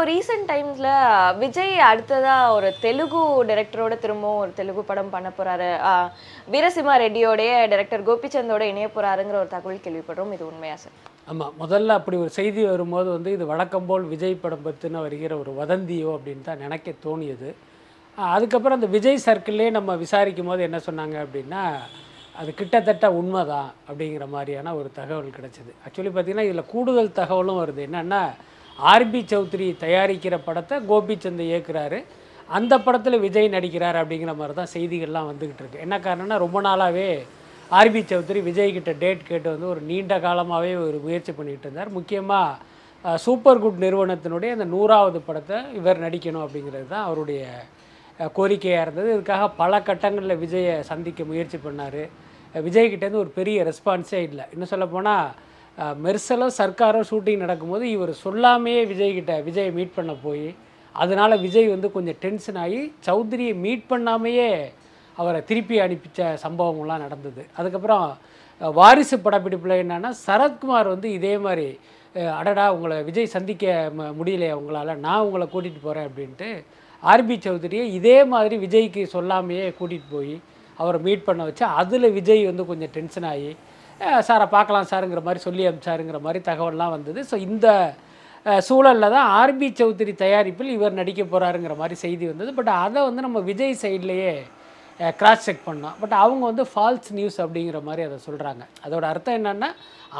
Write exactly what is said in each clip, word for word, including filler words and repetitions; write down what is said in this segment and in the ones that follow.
இப்போ ரீசெண்ட் டைம்ஸில் விஜய் அடுத்ததாக ஒரு தெலுங்கு டைரக்டரோட திரும்பவும் ஒரு தெலுங்கு படம் பண்ண போகிறாரு, வீரசிம்ஹா ரெட்டியோடைய டைரக்டர் கோபிச்சந்தோட இணைய போகிறாருங்கிற ஒரு தகவல் கேள்விப்படுறோம். இது உண்மையா சார்? ஆமாம், முதல்ல அப்படி ஒரு செய்தி வரும்போது வந்து இது வழக்கம் போல் விஜய் படம் பற்றின வருகிற ஒரு வதந்தியோ அப்படின்னு தான் நினைக்க தோணியது. அதுக்கப்புறம் அந்த விஜய் சர்க்கிள்லேயே நம்ம விசாரிக்கும் போது என்ன சொன்னாங்க அப்படின்னா, அது கிட்டத்தட்ட உண்மை தான் அப்படிங்கிற மாதிரியான ஒரு தகவல் கிடைச்சிது. ஆக்சுவலி பார்த்திங்கன்னா இதில் கூடுதல் தகவலும் வருது. என்னென்னா, ஆர் பி சௌத்ரி தயாரிக்கிற படத்தை கோபிச்சந்த் இயக்குறாரு, அந்த படத்தில் விஜய் நடிக்கிறார் அப்படிங்கிற மாதிரி தான் செய்திகள்லாம் வந்துக்கிட்டு இருக்குது. என்ன காரணம்னா, ரொம்ப நாளாகவே ஆர் பி சௌத்ரி விஜய்கிட்ட டேட் கேட்டு வந்து ஒரு நீண்ட காலமாகவே ஒரு முயற்சி பண்ணிக்கிட்டு இருந்தார். முக்கியமாக சூப்பர் குட் நிறுவனத்தினுடைய அந்த நூறாவது படத்தை இவர் நடிக்கணும் அப்படிங்கிறது தான் அவருடைய கோரிக்கையாக இருந்தது. இதுக்காக பல கட்டங்களில் விஜயை சந்திக்க முயற்சி பண்ணார். விஜய்கிட்டேருந்து ஒரு பெரிய ரெஸ்பான்ஸே இல்லை. இன்னும் சொல்லப்போனால் மெர்சலோ சர்க்காரோ ஷூட்டிங் நடக்கும்போது இவர் சொல்லாமையே விஜய்கிட்ட விஜயை மீட் பண்ண போய், அதனால் விஜய் வந்து கொஞ்சம் டென்ஷன் ஆகி சௌத்ரியை மீட் பண்ணாமையே அவரை திருப்பி அனுப்பிச்ச சம்பவங்கள்லாம் நடந்தது. அதுக்கப்புறம் வாரிசு படப்பிடிப்பில் என்னென்னா, சரத்குமார் வந்து இதே மாதிரி, அடடா உங்களை விஜய் சந்திக்க முடியலையே உங்களால், நான் உங்களை கூட்டிகிட்டு போகிறேன் அப்படின்ட்டு ஆர் பி சௌத்ரியை இதே மாதிரி விஜய்க்கு சொல்லாமையே கூட்டிகிட்டு போய் அவரை மீட் பண்ண வச்சு, அதில் விஜய் வந்து கொஞ்சம் டென்ஷன் ஆகி சாரை பார்க்கலாம் சாருங்கிற மாதிரி சொல்லி அனுப்பிச்சாருங்கிற மாதிரி தகவல்லாம் வந்தது. ஸோ இந்த சூழலில் தான் ஆர் பி சௌத்ரி தயாரிப்பில் இவர் நடிக்க போகிறாருங்கிற மாதிரி செய்தி வந்தது. பட் அதை வந்து நம்ம விஜய் சைட்லேயே கிராஸ் செக் பண்ணோம். பட் அவங்க வந்து ஃபால்ஸ் நியூஸ் அப்படிங்கிற மாதிரி அதை சொல்கிறாங்க. அதோட அர்த்தம் என்னென்னா,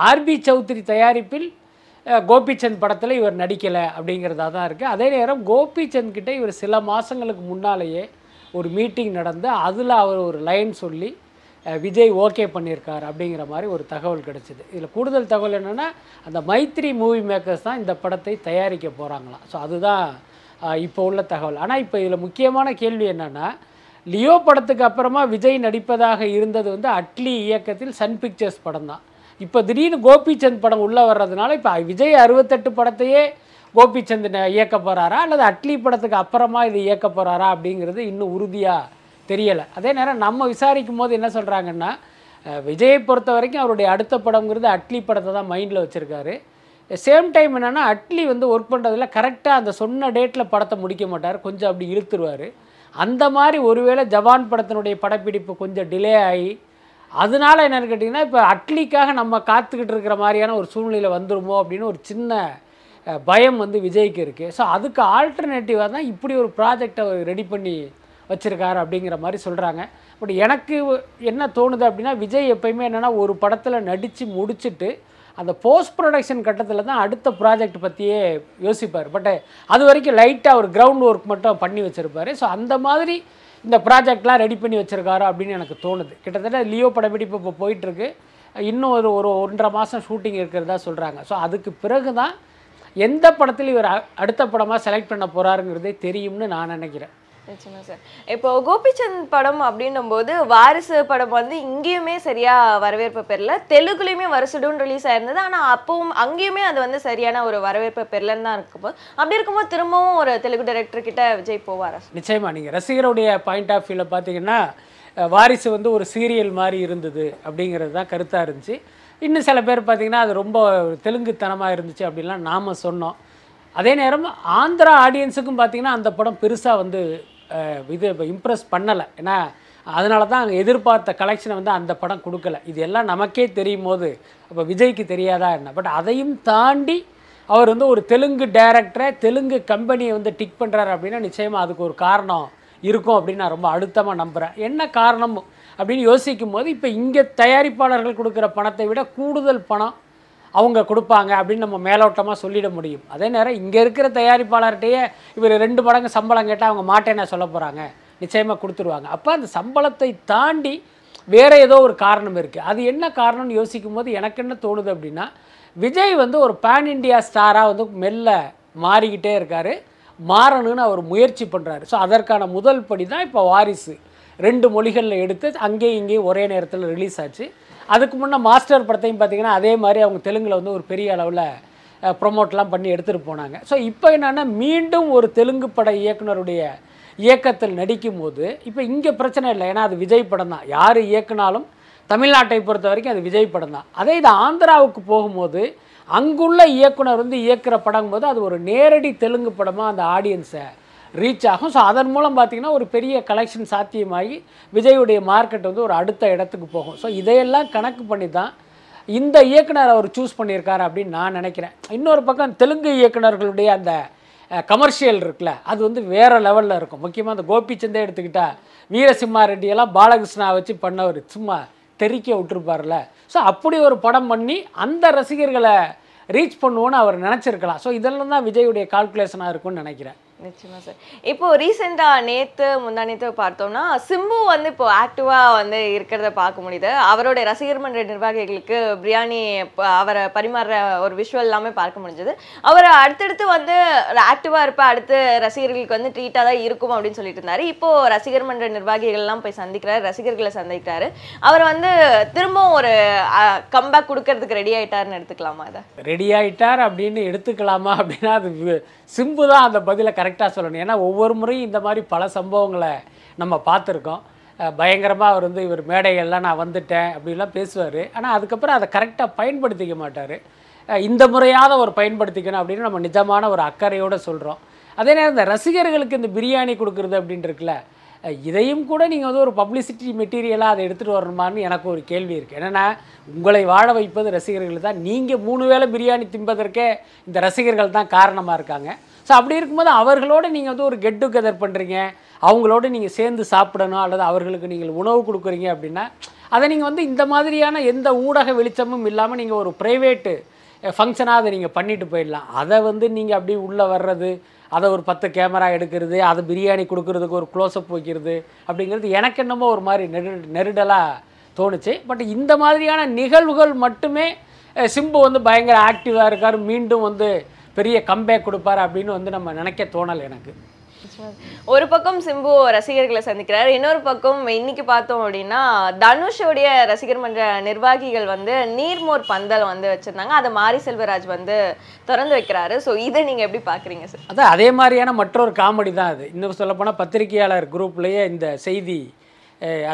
ஆர் பி சௌத்ரி தயாரிப்பில் கோபிச்சந்த் படத்தில் இவர் நடிக்கலை அப்படிங்கிறதா தான் இருக்குது. அதே நேரம் கோபிச்சந்த் கிட்டே இவர் சில மாதங்களுக்கு முன்னாலேயே ஒரு மீட்டிங் நடந்து அதில் அவர் ஒரு லைன் சொல்லி விஜய் ஓகே பண்ணியிருக்கார் அப்படிங்கிற மாதிரி ஒரு தகவல் கிடச்சிது. இதில் கூடுதல் தகவல் என்னென்னா, அந்த மைத்ரி மூவி மேக்கர்ஸ் தான் இந்த படத்தை தயாரிக்க போகிறாங்களாம். ஸோ அதுதான் இப்போ உள்ள தகவல். ஆனால் இப்போ இதில் முக்கியமான கேள்வி என்னென்னா, லியோ படத்துக்கு அப்புறமா விஜய் நடிப்பதாக இருந்தது வந்து அட்லி இயக்கத்தில் சன் பிக்சர்ஸ் படம் தான். இப்போ திடீர்னு கோபிச்சந்த் படம் உள்ளே வர்றதுனால இப்போ விஜய் அறுபத்தெட்டு படத்தையே கோபிச்சந்த் இயக்க போகிறாரா அல்லது அட்லி படத்துக்கு அப்புறமா இது இயக்க போகிறாரா அப்படிங்கிறது இன்னும் உறுதியாக தெரியலை. அதே நேரம் நம்ம விசாரிக்கும் போது என்ன சொல்கிறாங்கன்னா, விஜயை பொறுத்த வரைக்கும் அவருடைய அடுத்த படங்கிறது அட்லி படத்தை தான் மைண்டில் வச்சுருக்காரு. சேம் டைம் என்னென்னா, அட்லி வந்து ஒர்க் பண்ணுறதுல கரெக்டாக அந்த சொன்ன டேட்டில் படத்தை முடிக்க மாட்டார், கொஞ்சம் அப்படி இழுத்துருவார். அந்த மாதிரி ஒருவேளை ஜவான் படத்தினுடைய படப்பிடிப்பு கொஞ்சம் டிலே ஆகி அதனால் என்னென்னு கேட்டிங்கன்னா, இப்போ அட்லிக்காக நம்ம காத்துக்கிட்டு இருக்கிற மாதிரியான ஒரு சூழ்நிலை வந்துடுமோ அப்படின்னு ஒரு சின்ன பயம் வந்து விஜய்க்கு இருக்குது. ஸோ அதுக்கு ஆல்டர்னேட்டிவாக தான் இப்படி ஒரு ப்ராஜெக்டை ரெடி பண்ணி வச்சுருக்காரு அப்படிங்கிற மாதிரி சொல்கிறாங்க. பட் எனக்கு என்ன தோணுது அப்படின்னா, விஜய் எப்போயுமே என்னென்னா, ஒரு படத்தில் நடித்து முடிச்சுட்டு அந்த போஸ்ட் ப்ரொடக்ஷன் கட்டத்தில் தான் அடுத்த ப்ராஜெக்ட் பற்றியே யோசிப்பார். பட் அது வரைக்கும் லைட்டாக ஒரு கிரவுண்ட் ஒர்க் மட்டும் பண்ணி வச்சுருப்பார். ஸோ அந்த மாதிரி இந்த ப்ராஜெக்ட்லாம் ரெடி பண்ணி வச்சுருக்காரு அப்படின்னு எனக்கு தோணுது. கிட்டத்தட்ட லியோ படப்பிடிப்பு இப்போ போயிட்டுருக்கு, இன்னும் ஒரு ஒரு ஒன்றரை மாதம் ஷூட்டிங் இருக்கிறதா சொல்கிறாங்க. ஸோ அதுக்கு பிறகு தான் எந்த படத்தில் இவர் அடுத்த படமாக செலக்ட் பண்ண போகிறாருங்கிறதே தெரியும்னு நான் நினைக்கிறேன். நிச்சயமா சார். இப்போ கோபிச்சந்த் படம் அப்படின்னும் போது வாரிசு படம் வந்து இங்கேயுமே சரியா வரவேற்பு பெறல, தெலுங்குலையுமே வருஷடுன்னு ரிலீஸ் ஆயிருந்தது. ஆனால் அப்பவும் அங்கேயுமே அது வந்து சரியான ஒரு வரவேற்பு பெறலன்னு தான் இருக்கும்போது, அப்படி இருக்கும்போது திரும்பவும் ஒரு தெலுங்கு டைரக்டர் கிட்ட விஜய் போவார்? நிச்சயமா. நீங்கள் ரசிகருடைய பாயிண்ட் ஆஃப் வியூவில் பார்த்தீங்கன்னா, வாரிசு வந்து ஒரு சீரியல் மாதிரி இருந்தது அப்படிங்கிறது தான் கருத்தாக இருந்துச்சு. இன்னும் சில பேர் பார்த்தீங்கன்னா அது ரொம்ப தெலுங்குத்தனமாக இருந்துச்சு அப்படின்லாம் நாம் சொன்னோம். அதே நேரம் ஆந்திரா ஆடியன்ஸுக்கும் பார்த்திங்கன்னா அந்த படம் பெருசாக வந்து இது இம்ப்ரெஸ் பண்ணலை. ஏன்னா அதனால தான் அங்கே எதிர்பார்த்த கலெக்ஷனை வந்து அந்த படம் கொடுக்கலை. இது எல்லாம் நமக்கே தெரியும் போது அப்போ விஜய்க்கு தெரியாதா என்ன? பட் அதையும் தாண்டி அவர் வந்து ஒரு தெலுங்கு டைரக்டரை தெலுங்கு கம்பெனியை வந்து டிக் பண்ணுறாரு அப்படின்னா நிச்சயமாக அதுக்கு ஒரு காரணம் இருக்கும் அப்படின்னு நான் ரொம்ப அழுத்தமாக நம்புகிறேன். என்ன காரணம் அப்படின்னு யோசிக்கும் போது, இப்போ இங்கே தயாரிப்பாளர்கள் கொடுக்குற பணத்தை விட கூடுதல் பணம் அவங்க கொடுப்பாங்க அப்படின்னு நம்ம மேலோட்டமாக சொல்லிட முடியும். அதே நேரம் இங்கே இருக்கிற தயாரிப்பாளர்கிட்டையே இவர் ரெண்டு மடங்கு சம்பளம் கேட்டால் அவங்க மாட்டேன்னா சொல்ல போகிறாங்க, நிச்சயமாக கொடுத்துருவாங்க. அப்போ அந்த சம்பளத்தை தாண்டி வேறு ஏதோ ஒரு காரணம் இருக்குது. அது என்ன காரணம்னு யோசிக்கும் போது எனக்கு என்ன தோணுது அப்படின்னா, விஜய் வந்து ஒரு பேன் இண்டியா ஸ்டாராக வந்து மெல்ல மாறிக்கிட்டே இருக்கார், மாறணும்னு அவர் முயற்சி பண்ணுறாரு. ஸோ அதற்கான முதல் படி தான் இப்போ வாரிசு ரெண்டு மொழிகளில் எடுத்து அங்கேயும் இங்கேயும் ஒரே நேரத்தில் ரிலீஸ் ஆச்சு. அதுக்கு முன்னே மாஸ்டர் படத்தையும் பார்த்திங்கன்னா அதே மாதிரி அவங்க தெலுங்கில் வந்து ஒரு பெரிய அளவில் ப்ரொமோட்லாம் பண்ணி எடுத்துகிட்டு போனாங்க. ஸோ இப்போ என்னென்னா, மீண்டும் ஒரு தெலுங்கு பட இயக்குனருடைய இயக்கத்தில் நடிக்கும்போது இப்போ இங்கே பிரச்சனை இல்லை, ஏன்னா அது விஜய் படம் தான். யார் இயக்குனாலும் தமிழ்நாட்டை பொறுத்த வரைக்கும் அது விஜய் படம் தான். அதே இது ஆந்திராவுக்கு போகும்போது அங்குள்ள இயக்குனர் வந்து இயக்குற படம் போது அது ஒரு நேரடி தெலுங்கு படமாக அந்த ஆடியன்ஸை ரீச் ஆகும். ஸோ அதன் மூலம் பார்த்திங்கன்னா ஒரு பெரிய கலெக்ஷன் சாத்தியமாகி விஜயுடைய மார்க்கெட் வந்து ஒரு அடுத்த இடத்துக்கு போகும். ஸோ இதையெல்லாம் கணக்கு பண்ணி தான் இந்த இயக்குனர் அவர் சூஸ் பண்ணியிருக்காரு அப்படின்னு நான் நினைக்கிறேன். இன்னொரு பக்கம் தெலுங்கு இயக்குனர்களுடைய அந்த கமர்ஷியல் இருக்குல்ல, அது வந்து வேறு லெவலில் இருக்கும். முக்கியமாக அந்த கோபிச்சந்தே எடுத்துக்கிட்டால் வீரசிம்மா ரெட்டியெல்லாம் பாலகிருஷ்ணா வச்சு பண்ணவர் சும்மா தெறிக்க விட்டுருப்பார்ல. ஸோ அப்படி ஒரு படம் பண்ணி அந்த ரசிகர்களை ரீச் பண்ணுவோன்னு அவர் நினச்சிருக்கலாம். ஸோ இதெல்லாம் தான் விஜயுடைய கால்குலேஷனாக இருக்கும்னு நினைக்கிறேன். நிச்சயமாக சார். இப்போது ரீசெண்டாக நேற்று முந்தா நேற்று பார்த்தோம்னா சிம்பு வந்து இப்போது ஆக்டிவாக வந்து இருக்கிறத பார்க்க முடியுது. அவரோட ரசிகர் மன்ற நிர்வாகிகளுக்கு பிரியாணி அவரை பரிமாறுற ஒரு விஷுவல் எல்லாமே பார்க்க முடிஞ்சது. அவர் அடுத்தடுத்து வந்து ஆக்டிவாக இருப்பார், அடுத்து ரசிகர்களுக்கு வந்து ட்ரீட்டாக தான் இருக்கும் அப்படின்னு சொல்லிட்டு இருந்தார். இப்போது ரசிகர் மன்ற நிர்வாகிகள்லாம் போய் சந்திக்கிறார், ரசிகர்களை சந்திக்கிறாரு. அவர் வந்து திரும்பவும் ஒரு கம்பேக் கொடுக்கறதுக்கு ரெடி ஆகிட்டார்னு எடுத்துக்கலாமா? அதை ரெடி ஆகிட்டார் அப்படின்னு எடுத்துக்கலாமா அப்படின்னா அது சிம்பு தான் அந்த பதிலை கரெக்டாக சொல்லணும். ஏன்னா ஒவ்வொரு முறையும் இந்த மாதிரி பல சம்பவங்களை நம்ம பார்த்துருக்கோம். பயங்கரமாக அவர் வந்து இவர் மேடைகள்லாம் நான் வந்துட்டேன் அப்படிலாம் பேசுவார், ஆனால் அதுக்கப்புறம் அதை கரெக்டாக பயன்படுத்திக்க மாட்டார். இந்த முறையாவது அவர் பயன்படுத்திக்கணும் அப்படின்னு நம்ம நிஜமான ஒரு அக்கறையோடு சொல்கிறோம். அதே நேரம் இந்த ரசிகர்களுக்கு இந்த பிரியாணி கொடுக்குறது அப்படின்ட்டுருக்குல்ல, இதையும் கூட நீங்கள் வந்து ஒரு பப்ளிசிட்டி மெட்டீரியலாக அதை எடுத்துகிட்டு வரணுமான்னு எனக்கு ஒரு கேள்வி இருக்குது. என்னென்னா உங்களை வாழ வைப்பது ரசிகர்கள் தான். நீங்கள் மூணு வேளை பிரியாணி திம்பதற்கே இந்த ரசிகர்கள் தான் காரணமாக இருக்காங்க. ஸோ அப்படி இருக்கும்போது அவர்களோடு நீங்கள் வந்து ஒரு கெட் டுகெதர் பண்ணுறீங்க, அவங்களோட நீங்கள் சேர்ந்து சாப்பிடணும் அல்லது அவர்களுக்கு நீங்கள் உணவு கொடுக்குறீங்க அப்படின்னா அதை நீங்கள் வந்து இந்த மாதிரியான எந்த ஊடக வெளிச்சமும் இல்லாமல் நீங்கள் ஒரு ப்ரைவேட்டு ஃபங்க்ஷனாக அதை நீங்கள் பண்ணிட்டு போயிடலாம். அதை வந்து நீங்கள் அப்படி உள்ளே வர்றது, அதை ஒரு பத்து கேமரா எடுக்கிறது, அதை பிரியாணி கொடுக்குறதுக்கு ஒரு க்ளோஸ்அப் வைக்கிறது அப்படிங்கிறது எனக்கு என்னமோ ஒரு மாதிரி நெரு நெருடலாக தோணுச்சு. பட் இந்த மாதிரியான நிகழ்வுகள் மட்டுமே சிம்பு வந்து பயங்கர ஆக்டிவாக இருக்கார், மீண்டும் வந்து பெரிய கம்பேக் கொடுப்பார் அப்படின்னு வந்து நம்ம நினைக்க தோணலை எனக்கு. ஒரு பக்கம் சிம்பு ரசிகர்களை சந்திக்கிறார், இன்னொரு பக்கம் இன்னைக்கு பார்த்தோம் அப்படின்னா தனுஷோடைய ரசிகர் மன்ற நிர்வாகிகள் வந்து நீர்மோர் பந்தல் வந்து வச்சிருந்தாங்க, அதை மாரி செல்வராஜ் வந்து திறந்து வைக்கிறாரு. ஸோ இதை நீங்கள் எப்படி பார்க்குறீங்க சார்? அதான் அதே மாதிரியான மற்றொரு காமெடி தான் அது. இன்னும் சொல்லப்போனால் பத்திரிகையாளர் குரூப்லேயே இந்த செய்தி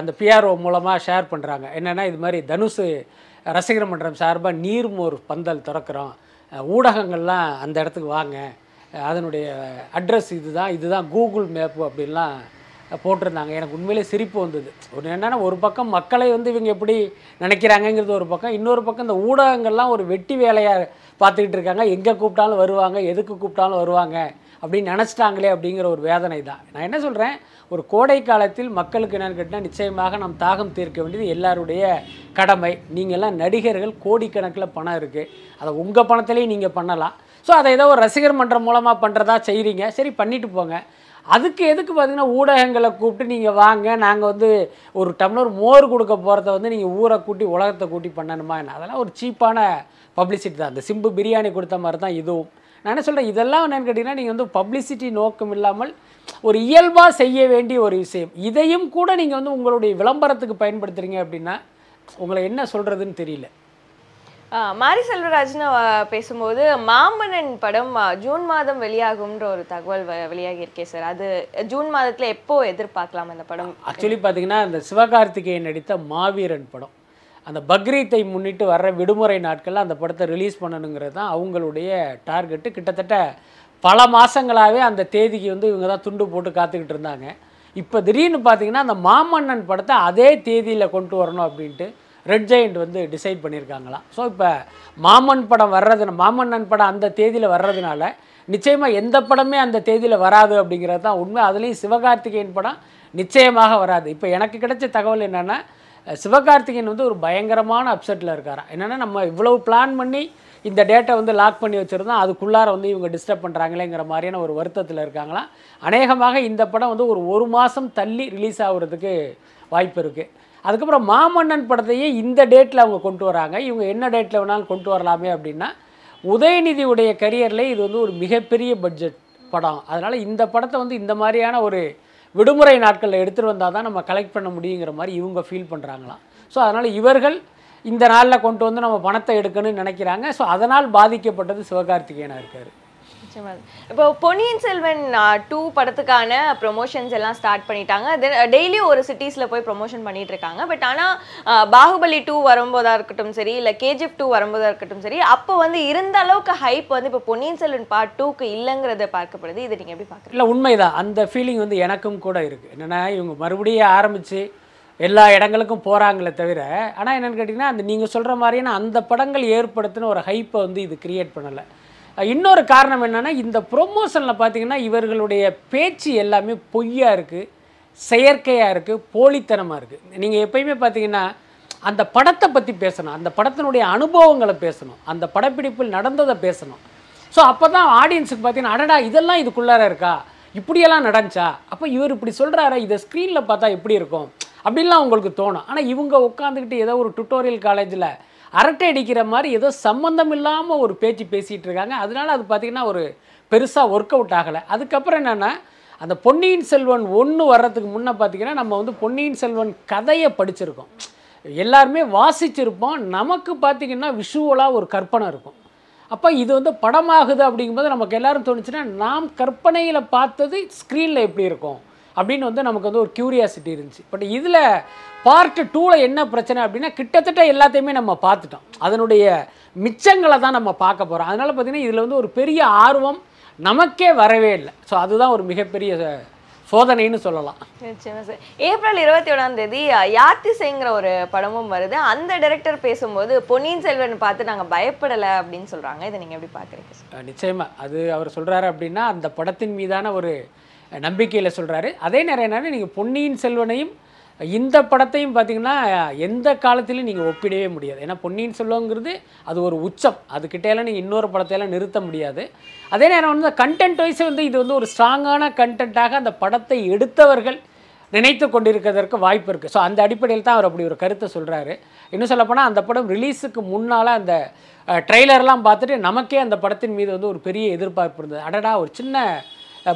அந்த பிஆர்ஓ மூலமாக ஷேர் பண்ணுறாங்க. என்னென்னா இது மாதிரி தனுஷ் ரசிகர் மன்றம் சார்பாக நீர்மோர் பந்தல் திறக்கிறோம், ஊடகங்கள்லாம் அந்த இடத்துக்கு வாங்க, அதனுடைய அட்ரஸ் இது தான், இது தான் கூகுள் மேப்பு அப்படின்லாம் போட்டிருந்தாங்க. எனக்கு உண்மையிலே சிரிப்பு வந்தது. ஒரு என்னென்னா ஒரு பக்கம் மக்களை வந்து இவங்க எப்படி நினைக்கிறாங்கங்கிறது ஒரு பக்கம், இன்னொரு பக்கம் இந்த ஊடகங்கள்லாம் ஒரு வெட்டி வேலையாக பார்த்துக்கிட்டு இருக்காங்க, எங்கே கூப்பிட்டாலும் வருவாங்க, எதுக்கு கூப்பிட்டாலும் வருவாங்க அப்படின்னு நினச்சிட்டாங்களே அப்படிங்கிற ஒரு வேதனை தான். நான் என்ன சொல்கிறேன், ஒரு கோடை காலத்தில் மக்களுக்கு என்னென்னு கேட்டால் நிச்சயமாக நாம் தாகம் தீர்க்க வேண்டியது எல்லாருடைய கடமை. நீங்கள்லாம் நடிகர்கள், கோடிக்கணக்கில் பணம் இருக்குது, அதை உங்கள் பணத்துலேயும் நீங்கள் பண்ணலாம். ஸோ அதை ஏதோ ஒரு ரசிகர் மன்றம் மூலமாக பண்ணுறதா செய்கிறீங்க, சரி பண்ணிட்டு போங்க. அதுக்கு எதுக்கு பார்த்திங்கன்னா ஊடகங்களை கூப்பிட்டு நீங்கள் வாங்க, நாங்கள் வந்து ஒரு டம்ளர் மோர் கொடுக்க போகிறத வந்து நீங்கள் ஊரை கூட்டி உலகத்தை கூட்டி பண்ணணுமா என்ன? அதெல்லாம் ஒரு சீப்பான பப்ளிசிட்டி தான். அந்த சிம்பு பிரியாணி கொடுத்த மாதிரி தான் இதுவும். நான் என்ன சொல்கிறேன், இதெல்லாம் என்னென்னு கேட்டிங்கன்னா நீங்கள் வந்து பப்ளிசிட்டி நோக்கம் இல்லாமல் ஒரு இயல்பாக செய்ய வேண்டிய ஒரு விஷயம், இதையும் கூட நீங்கள் வந்து உங்களுடைய விளம்பரத்துக்கு பயன்படுத்துகிறீங்க அப்படின்னா உங்களை என்ன சொல்கிறதுன்னு தெரியல. மாரி செல்வராஜ்னு பேசும்போது மாமன்னன் படம் ஜூன் மாதம் வெளியாகும்ன்ற ஒரு தகவல் வெளியாகி இருக்கேன் சார். அது ஜூன் மாதத்தில் எப்போது எதிர்பார்க்கலாம் அந்த படம்? ஆக்சுவலி பார்த்திங்கன்னா அந்த சிவகார்த்திகேயன் நடித்த மாவீரன் படம் அந்த பக்ரீத்தை முன்னிட்டு வர்ற விடுமுறை நாட்களில் அந்த படத்தை ரிலீஸ் பண்ணணுங்கிறது தான் அவங்களுடைய டார்கெட்டு. கிட்டத்தட்ட பல மாதங்களாகவே அந்த தேதிக்கு வந்து இவங்க தான் துண்டு போட்டு காத்துக்கிட்டு இருந்தாங்க. இப்போ திடீர்னு பார்த்திங்கன்னா அந்த மாமன்னன் படத்தை அதே தேதியில் கொண்டு வரணும் அப்படின்ட்டு ரெட் ஜெயண்ட் வந்து டிசைட் பண்ணியிருக்காங்களாம். ஸோ இப்போ மாமன் படம் வர்றது மாமன்னன் படம் அந்த தேதியில் வர்றதுனால நிச்சயமாக எந்த படமே அந்த தேதியில் வராது அப்படிங்கிறது தான் உண்மை. அதுலேயும் சிவகார்த்திகேயன் படம் நிச்சயமாக வராது. இப்போ எனக்கு கிடைச்ச தகவல் என்னென்னா சிவகார்த்திகேயன் வந்து ஒரு பயங்கரமான அப்செட்டில் இருக்காராம். என்னென்னா நம்ம இவ்வளவு பிளான் பண்ணி இந்த டேட்டை வந்து லாக் பண்ணி வச்சுருந்தோம், அதுக்குள்ளார வந்து இவங்க டிஸ்டர்ப் பண்ணுறாங்களேங்கிற மாதிரியான ஒரு வருத்தத்தில் இருக்காங்களாம். அநேகமாக இந்த படம் வந்து ஒரு ஒரு மாதம் தள்ளி ரிலீஸ் ஆகுறதுக்கு வாய்ப்பு இருக்குது. அதுக்கப்புறம் மாமன்னன் படத்தையே இந்த டேட்டில் அவங்க கொண்டு வராங்க. இவங்க என்ன டேட்டில் வேணாலும் கொண்டு வரலாமே அப்படின்னா உதயநிதியுடைய கரியர்லேயே இது வந்து ஒரு மிகப்பெரிய பட்ஜெட் படம். அதனால் இந்த படத்தை வந்து இந்த மாதிரியான ஒரு விடுமுறை நாட்களில் எடுத்துகிட்டு வந்தால் தான் நம்ம கலெக்ட் பண்ண முடியுங்கிற மாதிரி இவங்க ஃபீல் பண்ணுறாங்களாம். ஸோ அதனால் இவர்கள் இந்த நாளில் கொண்டு வந்து நம்ம பணத்தை எடுக்கணும்னு நினைக்கிறாங்க. ஸோ அதனால் பாதிக்கப்பட்டது சிவகார்த்திகேயனாக இருக்கார். நிச்சயமா. இப்போ பொன்னியின் செல்வன் டூ படத்துக்கான ப்ரொமோஷன்ஸ் எல்லாம் ஸ்டார்ட் பண்ணிட்டாங்க. தென் டெய்லியும் ஒரு சிட்டிஸில் போய் ப்ரொமோஷன் பண்ணிட்டு இருக்காங்க. பட் ஆனால் பாகுபலி டூ வரும்போதாக இருக்கட்டும் சரி, இல்லை கேஜிஎஃப் டூ வரும்போதாக இருக்கட்டும் சரி, அப்போ வந்து இருந்த அளவுக்கு ஹைப் வந்து இப்போ பொன்னியின் செல்வன் பார்ட் டூக்கு இல்லைங்கிறத பார்க்கப்படுது. இதை நீங்கள் எப்படி பார்க்குறீங்க? இல்லை, உண்மைதான். அந்த ஃபீலிங் வந்து எனக்கும் கூட இருக்குது. என்னென்னா இவங்க மறுபடியும் ஆரம்பித்து எல்லா இடங்களுக்கும் போகிறாங்களே தவிர, ஆனால் என்னென்னு கேட்டிங்கன்னா அந்த நீங்கள் சொல்கிற மாதிரியான அந்த படங்கள் ஏற்படுத்தின ஒரு ஹைப்பை வந்து இது க்ரியேட் பண்ணலை. இன்னொரு காரணம் என்னென்னா, இந்த ப்ரொமோஷனில் பார்த்திங்கன்னா இவர்களுடைய பேச்சு எல்லாமே பொய்யாக இருக்குது, செயற்கையாக இருக்குது, போலித்தனமாக இருக்குது. நீங்கள் எப்பயுமே பார்த்திங்கன்னா அந்த படத்தை பற்றி பேசணும், அந்த படத்தினுடைய அனுபவங்களை பேசணும், அந்த படப்பிடிப்பில் நடந்ததை பேசணும். ஸோ அப்போ தான் ஆடியன்ஸுக்கு பார்த்திங்கன்னா அடடா இதெல்லாம் இதுக்குள்ளார இருக்கா, இப்படியெல்லாம் நடந்துச்சா, அப்போ இவர் இப்படி சொல்கிறாரா, இதை ஸ்க்ரீனில் பார்த்தா எப்படி இருக்கும் அப்படின்லாம் உங்களுக்கு தோணும். ஆனால் இவங்க உட்காந்துக்கிட்டு ஏதோ ஒரு டுட்டோரியல் காலேஜில் அரட்டை அடிக்கிற மாதிரி ஏதோ சம்மந்தம் இல்லாமல் ஒரு பேச்சு பேசிகிட்டு இருக்காங்க. அதனால அது பார்த்திங்கன்னா ஒரு பெருசாக ஒர்க் அவுட் ஆகலை. அதுக்கப்புறம் என்னென்னா, அந்த பொன்னியின் செல்வன் ஒன்று வர்றதுக்கு முன்னே பார்த்திங்கன்னா நம்ம வந்து பொன்னியின் செல்வன் கதையை படிச்சிருக்கோம், எல்லாருமே வாசிச்சிருப்போம். நமக்கு பார்த்திங்கன்னா விஷுவலாக ஒரு கற்பனை இருக்கும். அப்போ இது வந்து படமாகுது அப்படிங்கும்போது நமக்கு எல்லோரும் தோணுச்சுன்னா நாம் கற்பனையில் பார்த்தது ஸ்க்ரீனில் எப்படி இருக்கும் அப்படின்னு வந்து நமக்கு வந்து ஒரு க்யூரியாசிட்டி இருந்துச்சு. பட் இதில் பார்ட் டூவில் என்ன பிரச்சனை அப்படின்னா, கிட்டத்தட்ட எல்லாத்தையுமே நம்ம பார்த்துட்டோம், அதனுடைய மிச்சங்களை தான் நம்ம பார்க்க போகிறோம். அதனால் பார்த்திங்கன்னா இதில் வந்து ஒரு பெரிய ஆர்வம் நமக்கே வரவே இல்லை. ஸோ அதுதான் ஒரு மிகப்பெரிய சோதனைன்னு சொல்லலாம். நிச்சயமா சார். ஏப்ரல் இருபத்தி ஏழாம் தேதி யாத்திசைங்கிற ஒரு படமும் வருது. அந்த டைரக்டர் பேசும்போது பொன்னியின் செல்வன் பார்த்து நாங்கள் பயப்படலை அப்படின்னு சொல்கிறாங்க. இதை நீங்கள் எப்படி பார்க்குறீங்க சார்? நிச்சயமாக அது அவர் சொல்கிறாரு அப்படின்னா அந்த படத்தின் மீதான ஒரு நம்பிக்கையில் சொல்கிறாரு. அதே நேரம் என்னென்னா, நீங்கள் பொன்னியின் செல்வனையும் இந்த படத்தையும் பார்த்திங்கன்னா எந்த காலத்திலையும் நீங்கள் ஒப்பிடவே முடியாது. ஏன்னா பொன்னியின் செல்வங்கிறது அது ஒரு உச்சம், அதுக்கிட்டேலாம் நீங்கள் இன்னொரு படத்தையெல்லாம் நிறுத்த முடியாது. அதே நேரம் வந்து கண்டென்ட் வைஸ் வந்து இது வந்து ஒரு ஸ்ட்ராங்கான கண்டென்ட்டாக அந்த படத்தை எடுத்தவர்கள் நினைத்து கொண்டிருக்கிறதற்கு வாய்ப்பு இருக்குது. ஸோ அந்த அடிப்படையில் தான் அவர் அப்படி ஒரு கருத்தை சொல்கிறாரு. இன்னும் சொல்லப்போனால் அந்த படம் ரிலீஸுக்கு முன்னால் அந்த ட்ரெய்லர்லாம் பார்த்துட்டு நமக்கே அந்த படத்தின் மீது வந்து ஒரு பெரிய எதிர்பார்ப்பு இருந்தது. அடடா ஒரு சின்ன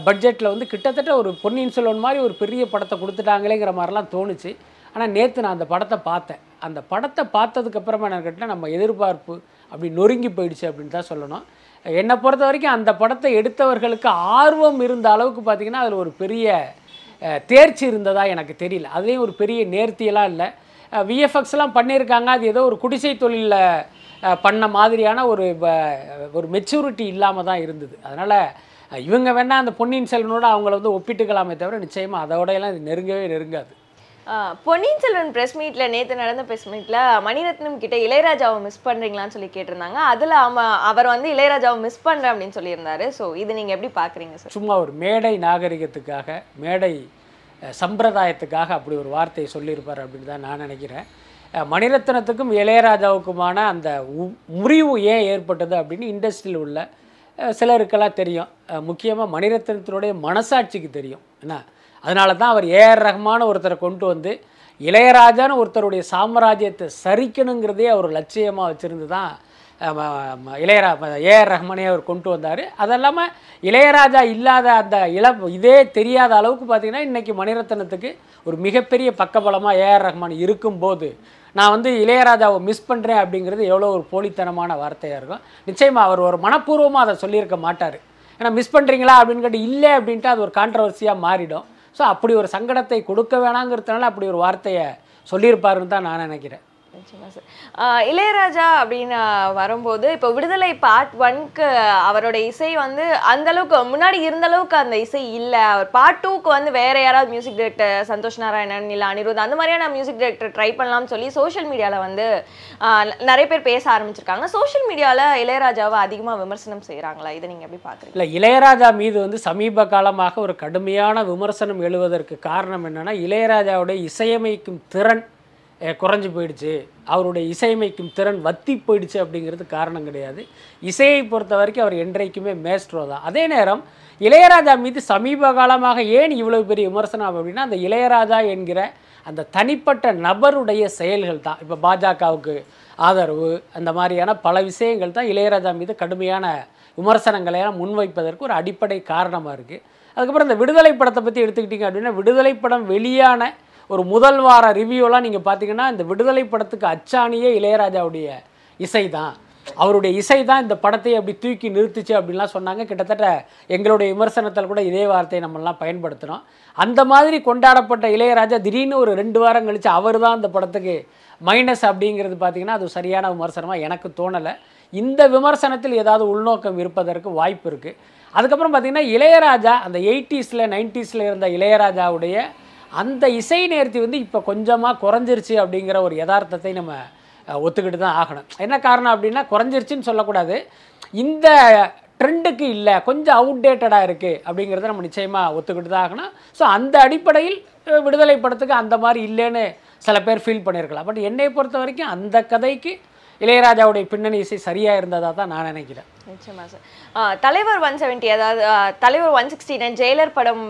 பட்ஜெட்டில் வந்து கிட்டத்தட்ட ஒரு பொன்னியின் செல்வன் மாதிரி ஒரு பெரிய படத்தை கொடுத்துட்டாங்களேங்கிற மாதிரிலாம் தோணுச்சு. ஆனால் நேற்று நான் அந்த படத்தை பார்த்தேன். அந்த படத்தை பார்த்ததுக்கப்புறமா என்ன கேட்டால் நம்ம எதிர்பார்ப்பு அப்படி நொறுங்கி போயிடுச்சு அப்படின்னு தான் சொல்லணும். என்னை பொறுத்த வரைக்கும் அந்த படத்தை எடுத்தவர்களுக்கு ஆர்வம் இருந்த அளவுக்கு பார்த்திங்கன்னா அதில் ஒரு பெரிய தேர்ச்சி இருந்ததா எனக்கு தெரியல. அதுலேயும் ஒரு பெரிய நேர்த்தியெல்லாம் இல்லை. விஎஃப்எக்ஸ்லாம் பண்ணியிருக்காங்க, அது ஏதோ ஒரு குடிசை தொழிலில் பண்ண மாதிரியான ஒரு ஒரு மெச்சூரிட்டி இல்லாமல் தான் இருந்தது. அதனால் இவங்க வேணால் அந்த பொன்னியின் செல்வனோட அவங்கள வந்து ஒப்பிட்டுக்கலாமே தவிர நிச்சயமாக அதோடையெல்லாம் இது நெருங்கவே நெருங்காது. பொன்னியின் செல்வன் ப்ரெஸ் மீட்டில், நேற்று நடந்த ப்ரெஸ் மீட்டில் மணிரத்னம் கிட்டே இளையராஜாவை மிஸ் பண்ணுறீங்களான்னு சொல்லி கேட்டிருந்தாங்க. அதில் அவ அவர் வந்து இளையராஜாவை மிஸ் பண்ணுறேன் அப்படின்னு சொல்லியிருந்தாரு. ஸோ இது நீங்கள் எப்படி பார்க்குறீங்க சார்? சும்மா ஒரு மேடை நாகரிகத்துக்காக, மேடை சம்பிரதாயத்துக்காக அப்படி ஒரு வார்த்தையை சொல்லியிருப்பார் அப்படின்னு தான் நான் நினைக்கிறேன். மணிரத்னத்துக்கும் இளையராஜாவுக்குமான அந்த முறிவு ஏன் ஏற்பட்டது அப்படின்னு இண்டஸ்ட்ரியில் உள்ள சிலருக்கெல்லாம் தெரியும். முக்கியமாக மணிரத்னத்தினுடைய மனசாட்சிக்கு தெரியும். என்ன அதனால தான் அவர் ஏஆர் ரஹ்மான ஒருத்தரை கொண்டு வந்து இளையராஜான்னு ஒருத்தருடைய சாம்ராஜ்யத்தை சரிக்கணுங்கிறதே அவர் லட்சியமாக வச்சுருந்து தான் இளையரா ஏஆர் ரஹ்மானே அவர் கொண்டு வந்தார். அது இல்லாமல் இளையராஜா இல்லாத அந்த இழப்பு இதே தெரியாத அளவுக்கு பார்த்திங்கன்னா இன்றைக்கி மணிரத்னத்துக்கு ஒரு மிகப்பெரிய பக்கபலமாக ஏஆர் ரஹ்மான் இருக்கும்போது நான் வந்து இளையராஜாவை மிஸ் பண்ணுறேன் அப்படிங்கிறது எவ்வளோ ஒரு போலித்தனமான வார்த்தையாக இருக்கும். நிச்சயமாக அவர் ஒரு மனப்பூர்வமாக அதை சொல்லியிருக்க மாட்டார். ஏன்னா மிஸ் பண்ணுறீங்களா அப்படின்னு கேட்டு இல்லை அப்படின்ட்டு அது ஒரு கான்ட்ரவர்சியாக மாறிடும். ஸோ அப்படி ஒரு சங்கடத்தை கொடுக்க வேணாங்கிறதுனால அப்படி ஒரு வார்த்தையை சொல்லியிருப்பாருன்னு தான் நான் நினைக்கிறேன். நிச்சயமா சார். இளையராஜா அப்படின்னு வரும்போது இப்போ விடுதலை பார்ட் ஒன்க்கு அவரோட இசை வந்து அந்தளவுக்கு முன்னாடி இருந்தளவுக்கு அந்த இசை இல்லை. அவர் பார்ட் டூக்கு வந்து வேறு யாராவது மியூசிக் டைரக்டர் சந்தோஷ் நாராயணன் இல்லை அனிருத் அந்த மாதிரியான மியூசிக் டைரக்டர் ட்ரை பண்ணலாம்னு சொல்லி சோஷியல் மீடியாவில் வந்து நிறைய பேர் பேச ஆரம்பிச்சிருக்காங்க. சோஷியல் மீடியாவில் இளையராஜாவை அதிகமாக விமர்சனம் செய்கிறாங்களா? இதை நீங்கள் எப்படி பார்க்குறீங்க? இல்லை, இளையராஜா மீது வந்து சமீப காலமாக ஒரு கடுமையான விமர்சனம் எழுவதற்கு காரணம் என்னென்னா, இளையராஜாவுடைய இசையமைக்கும் திறன் குறைஞ்சி போயிடுச்சு, அவருடைய இசையமைக்கும் திறன் வத்தி போயிடுச்சு அப்படிங்கிறது காரணம் கிடையாது. இசையை பொறுத்த வரைக்கும் அவர் என்றைக்குமே மேஸ்ட்ரோ தான். அதே நேரம் இளையராஜா மீது சமீப காலமாக ஏன் இவ்வளோ பெரிய விமர்சனம் அப்படின்னா, அந்த இளையராஜா என்கிற அந்த தனிப்பட்ட நபருடைய செயல்கள் தான். இப்போ பாஜகவுக்கு ஆதரவு அந்த மாதிரியான பல விஷயங்கள் தான் இளையராஜா மீது கடுமையான விமர்சனங்களையெல்லாம் முன்வைப்பதற்கு ஒரு அடிப்படை காரணமாக இருக்குது. அதுக்கப்புறம் இந்த விடுதலை படத்தை பற்றி எடுத்துக்கிட்டிங்க அப்படின்னா, விடுதலை படம் வெளியான ஒரு முதல் வார ரிவ்யூலாம் நீங்கள் பார்த்தீங்கன்னா இந்த விடுதலை படத்துக்கு அச்சாணியே இளையராஜாவுடைய இசை தான். அவருடைய இசை தான் இந்த படத்தை அப்படி தூக்கி நிறுத்துச்சு அப்படின்லாம் சொன்னாங்க. கிட்டத்தட்ட எங்களுடைய விமர்சனத்தில் கூட இதே வார்த்தையை நம்மளாம் பயன்படுத்தினோம். அந்த மாதிரி கொண்டாடப்பட்ட இளையராஜா திடீர்னு ஒரு ரெண்டு வாரம் கழித்து அவர் தான் இந்த படத்துக்கு மைனஸ் அப்படிங்கிறது பார்த்திங்கன்னா அது சரியான விமர்சனமாக எனக்கு தோணலை. இந்த விமர்சனத்தில் ஏதாவது உள்நோக்கம் இருப்பதற்கு வாய்ப்பு இருக்குது. அதுக்கப்புறம் பார்த்திங்கன்னா இளையராஜா அந்த எயிட்டிஸில் நைன்டிஸில் இருந்த இளையராஜாவுடைய அந்த இசை நேர்த்தி வந்து இப்போ கொஞ்சமாக குறைஞ்சிருச்சு அப்படிங்கிற ஒரு யதார்த்தத்தை நம்ம ஒத்துக்கிட்டு தான் ஆகணும். என்ன காரணம் அப்படின்னா குறைஞ்சிருச்சுன்னு சொல்லக்கூடாது, இந்த ட்ரெண்டுக்கு இல்லை, கொஞ்சம் அவுட்டேட்டடாக இருக்குது அப்படிங்கிறத நம்ம நிச்சயமாக ஒத்துக்கிட்டு தான் ஆகணும். ஸோ அந்த அடிப்படையில் விடுதலை படத்துக்கு அந்த மாதிரி இல்லைன்னு சில பேர் ஃபீல் பண்ணியிருக்கலாம். பட் என்னை பொறுத்த வரைக்கும் அந்த கதைக்கு இளையராஜாவுடைய பின்னணி இசை சரியாக இருந்ததாக தான் நான் நினைக்கிறேன். நிச்சயமா சார். தலைவர் ஒன் செவன்ட்டி அதாவது தலைவர் ஒன் சிக்ஸ்டி நைன் ஜெயிலர் படம்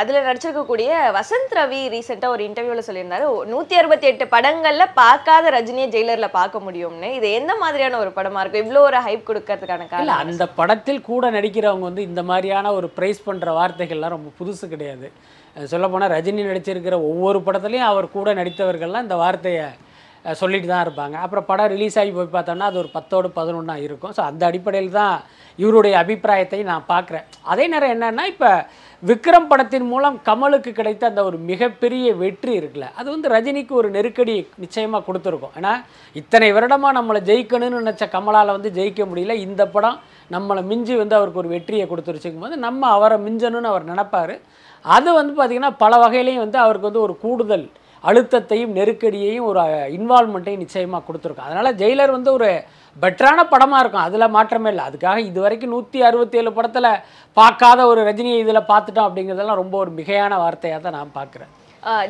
அதில் நடிச்சிருக்கக்கூடிய வசந்த் ரவி ரீசெண்டாக ஒரு இன்டர்வியூவில் சொல்லியிருந்தாரு, நூற்றி அறுபத்தி எட்டு படங்களில் பார்க்காத ரஜினியை ஜெயிலரில் பார்க்க முடியும்னு. இது எந்த மாதிரியான ஒரு படமாக இருக்கும், இவ்வளோ ஒரு ஹைப் கொடுக்கறதுக்கான காரணம்? அந்த படத்தில் கூட நடிக்கிறவங்க வந்து இந்த மாதிரியான ஒரு ப்ரைஸ் பண்ணுற வார்த்தைகள்லாம் ரொம்ப புதுசு கிடையாது. சொல்லப்போனால் ரஜினி நடிச்சிருக்கிற ஒவ்வொரு படத்துலையும் அவர் கூட நடித்தவர்கள்லாம் இந்த வார்த்தையை சொல்லிட்டு தான் இருப்பாங்க. அப்புறம் படம் ரிலீஸ் ஆகி போய் பார்த்தோம்னா அது ஒரு பத்தோடு பதினொன்னாக இருக்கும். ஸோ அந்த அடிப்படையில் தான் இவருடைய அபிப்பிராயத்தை நான் பார்க்குறேன். அதே நேரம் என்னென்னா இப்போ விக்ரம் படத்தின் மூலம் கமலுக்கு கிடைத்த அந்த ஒரு மிகப்பெரிய வெற்றி இருக்குல்ல, அது வந்து ரஜினிக்கு ஒரு நெருக்கடி நிச்சயமாக கொடுத்துருக்கும். ஏன்னா இத்தனை வருடமாக நம்மளை ஜெயிக்கணும்னு நினச்ச கமலால் வந்து ஜெயிக்க முடியல, இந்த படம் நம்மளை மிஞ்சி வந்து அவருக்கு ஒரு வெற்றியை கொடுத்துருச்சுக்கும் போது நம்ம அவரை மிஞ்சணும்னு அவர் நினப்பார். அது வந்து பார்த்திங்கன்னா பல வகையிலையும் வந்து அவருக்கு வந்து ஒரு கூடுதல் அழுத்தத்தையும் நெருக்கடியையும் ஒரு இன்வால்மெண்ட்டையும் நிச்சயமாக கொடுத்துருக்கோம். அதனால் ஜெயிலர் வந்து ஒரு பெட்டரான படமாக இருக்கும், அதில் மாற்றமே இல்லை. அதுக்காக இது வரைக்கும் நூற்றி அறுபத்தி ஏழு படத்தில் பார்க்காத ஒரு ரஜினியை இதில் பார்த்துட்டோம் அப்படிங்கிறதெல்லாம் ரொம்ப ஒரு மிகையான வார்த்தையாக தான் நான் பார்க்குறேன்.